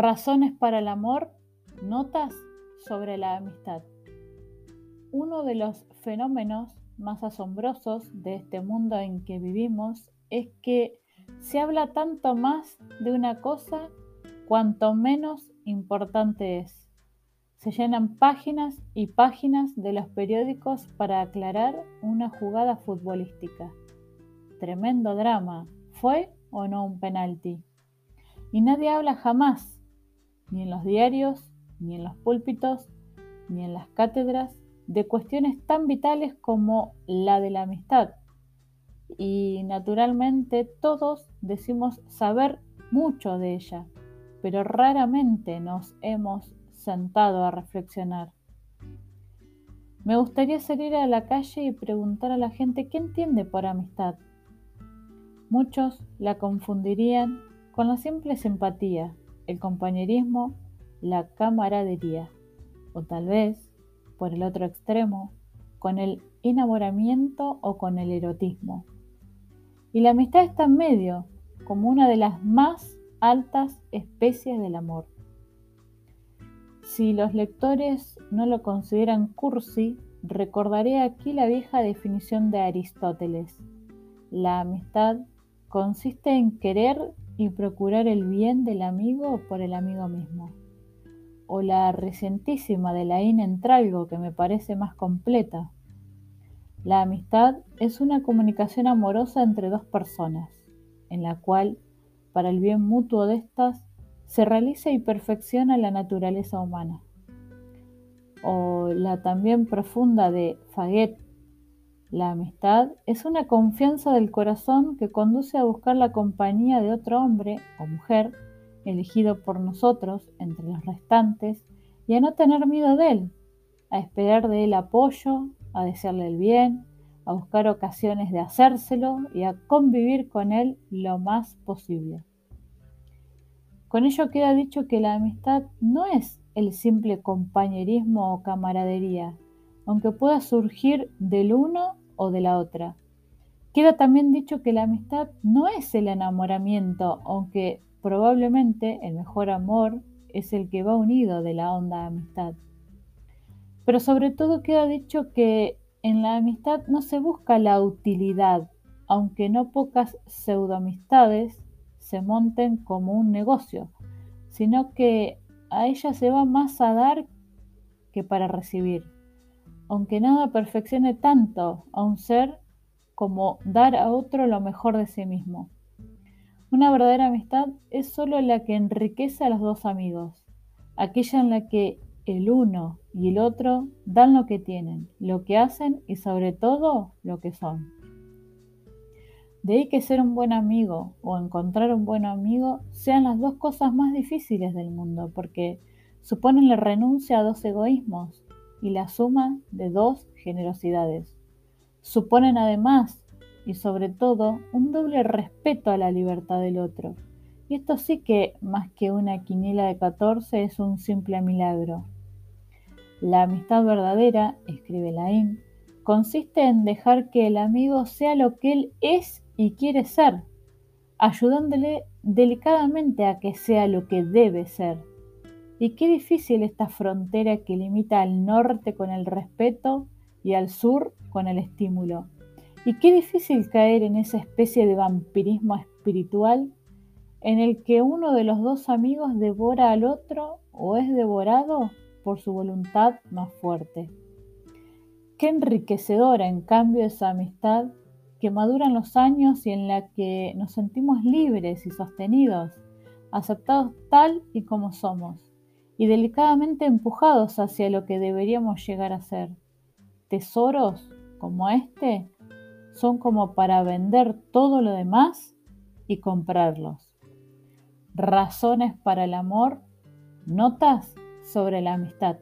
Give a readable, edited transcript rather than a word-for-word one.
Razones para el amor, notas sobre la amistad. Uno de los fenómenos más asombrosos de este mundo en que vivimos es que se habla tanto más de una cosa cuanto menos importante es. Se llenan páginas y páginas de los periódicos para aclarar una jugada futbolística. Tremendo drama, ¿fue o no un penalti? Y nadie habla jamás, ni en los diarios, ni en los púlpitos, ni en las cátedras, de cuestiones tan vitales como la de la amistad. Y naturalmente todos decimos saber mucho de ella, pero raramente nos hemos sentado a reflexionar. Me gustaría salir a la calle y preguntar a la gente qué entiende por amistad. Muchos la confundirían con la simple simpatía, el compañerismo, la camaradería, o tal vez, por el otro extremo, con el enamoramiento o con el erotismo. Y la amistad está en medio, como una de las más altas especies del amor. Si los lectores no lo consideran cursi, recordaré aquí la vieja definición de Aristóteles. La amistad consiste en querer y procurar el bien del amigo por el amigo mismo. O la recientísima de Laín Entralgo, que me parece más completa. La amistad es una comunicación amorosa entre dos personas, en la cual, para el bien mutuo de estas, se realiza y perfecciona la naturaleza humana. O la también profunda de Faguet. La amistad es una confianza del corazón que conduce a buscar la compañía de otro hombre o mujer elegido por nosotros entre los restantes, y a no tener miedo de él, a esperar de él apoyo, a desearle el bien, a buscar ocasiones de hacérselo y a convivir con él lo más posible. Con ello queda dicho que la amistad no es el simple compañerismo o camaradería, aunque pueda surgir del uno o de la otra. Queda también dicho que la amistad no es el enamoramiento, aunque probablemente el mejor amor es el que va unido de la honda amistad. Pero sobre todo queda dicho que en la amistad no se busca la utilidad, aunque no pocas pseudoamistades se monten como un negocio, sino que a ella se va más a dar que para recibir. Aunque nada perfeccione tanto a un ser como dar a otro lo mejor de sí mismo. Una verdadera amistad es solo la que enriquece a los dos amigos, aquella en la que el uno y el otro dan lo que tienen, lo que hacen y sobre todo lo que son. De ahí que ser un buen amigo o encontrar un buen amigo sean las dos cosas más difíciles del mundo, porque suponen la renuncia a dos egoísmos y la suma de dos generosidades. Suponen además y sobre todo un doble respeto a la libertad del otro. Y esto sí que, más que una quiniela de 14, es un simple milagro. La amistad verdadera, escribe Laín, consiste en dejar que el amigo sea lo que él es y quiere ser, ayudándole delicadamente a que sea lo que debe ser. Y qué difícil esta frontera que limita al norte con el respeto y al sur con el estímulo. Y qué difícil caer en esa especie de vampirismo espiritual en el que uno de los dos amigos devora al otro o es devorado por su voluntad más fuerte. Qué enriquecedora, en cambio, esa amistad que madura en los años y en la que nos sentimos libres y sostenidos, aceptados tal y como somos, y delicadamente empujados hacia lo que deberíamos llegar a ser. Tesoros como este son como para vender todo lo demás y comprarlos. Razones para el amor, notas sobre la amistad.